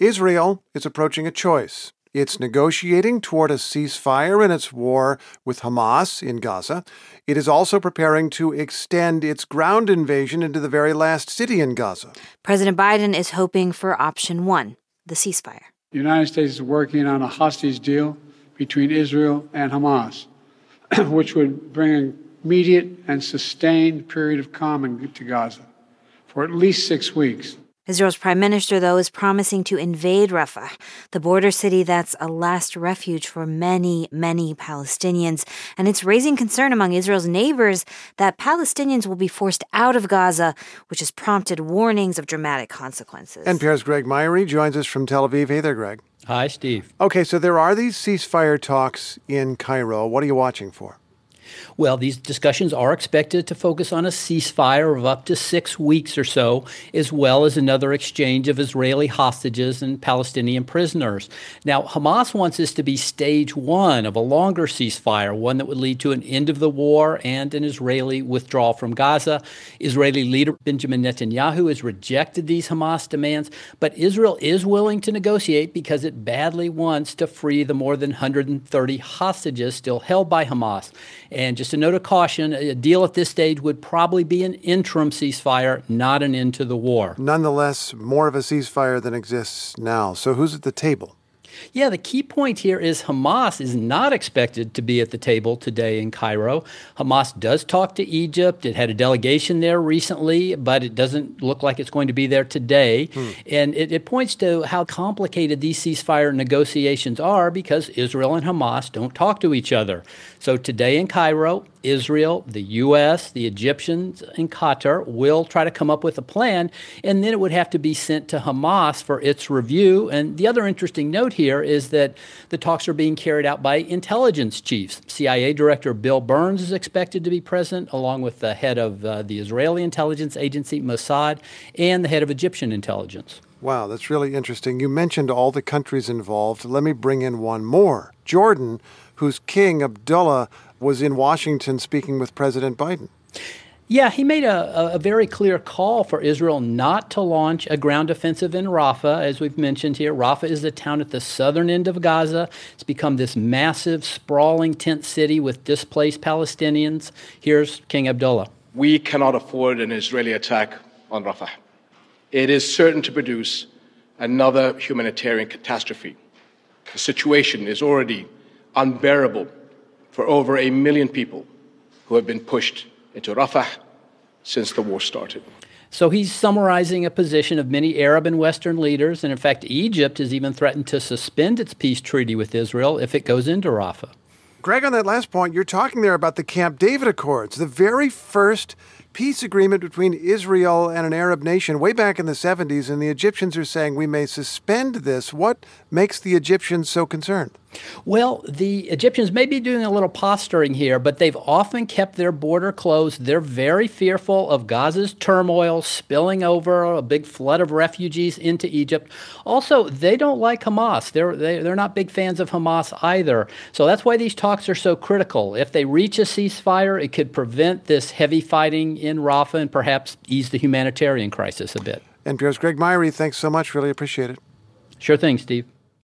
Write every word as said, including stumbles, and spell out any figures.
Israel is approaching a choice. It's negotiating toward a ceasefire in its war with Hamas in Gaza. It is also preparing to extend its ground invasion into the very last city in Gaza. President Biden is hoping for option one, the ceasefire. The United States is working on a hostage deal between Israel and Hamas, which would bring an immediate and sustained period of calm to Gaza for at least six weeks. Israel's prime minister, though, is promising to invade Rafah, the border city that's a last refuge for many, many Palestinians. And it's raising concern among Israel's neighbors that Palestinians will be forced out of Gaza, which has prompted warnings of dramatic consequences. N P R's Greg Myrie joins us from Tel Aviv. Hey there, Greg. Hi, Steve. Okay, so there are these ceasefire talks in Cairo. What are you watching for? Well, these discussions are expected to focus on a ceasefire of up to six weeks or so, as well as another exchange of Israeli hostages and Palestinian prisoners. Now, Hamas wants this to be stage one of a longer ceasefire, one that would lead to an end of the war and an Israeli withdrawal from Gaza. Israeli leader Benjamin Netanyahu has rejected these Hamas demands, but Israel is willing to negotiate because it badly wants to free the more than one hundred thirty hostages still held by Hamas. And just a note of caution, a deal at this stage would probably be an interim ceasefire, not an end to the war. Nonetheless, more of a ceasefire than exists now. So who's at the table? Yeah, the key point here is Hamas is not expected to be at the table today in Cairo. Hamas does talk to Egypt. It had a delegation there recently, but it doesn't look like it's going to be there today. Hmm. And it, it points to how complicated these ceasefire negotiations are because Israel and Hamas don't talk to each other. So today in Cairo, Israel, the U S, the Egyptians, and Qatar will try to come up with a plan, and then it would have to be sent to Hamas for its review. And the other interesting note here is that the talks are being carried out by intelligence chiefs. C I A Director Bill Burns is expected to be present, along with the head of uh, the Israeli intelligence agency, Mossad, and the head of Egyptian intelligence. Wow, that's really interesting. You mentioned all the countries involved. Let me bring in one more. Jordan, whose king, Abdullah, was in Washington speaking with President Biden. Yeah, he made a, a very clear call for Israel not to launch a ground offensive in Rafah, as we've mentioned here. Rafah is the town at the southern end of Gaza. It's become this massive, sprawling tent city with displaced Palestinians. Here's King Abdullah. We cannot afford an Israeli attack on Rafah. It is certain to produce another humanitarian catastrophe. The situation is already unbearable for over a million people who have been pushed into Rafah since the war started. So he's summarizing a position of many Arab and Western leaders, and in fact, Egypt has even threatened to suspend its peace treaty with Israel if it goes into Rafah. Greg, on that last point, you're talking there about the Camp David Accords, the very first peace agreement between Israel and an Arab nation way back in the seventies, and the Egyptians are saying we may suspend this. What makes the Egyptians so concerned? Well, the Egyptians may be doing a little posturing here, but they've often kept their border closed. They're very fearful of Gaza's turmoil spilling over a big flood of refugees into Egypt. Also, they don't like Hamas. They're, they, they're not big fans of Hamas either. So that's why these talks are so critical. If they reach a ceasefire, it could prevent this heavy fighting in Rafah and perhaps ease the humanitarian crisis a bit. N P R's Greg Myrie, thanks so much. Really appreciate it. Sure thing, Steve.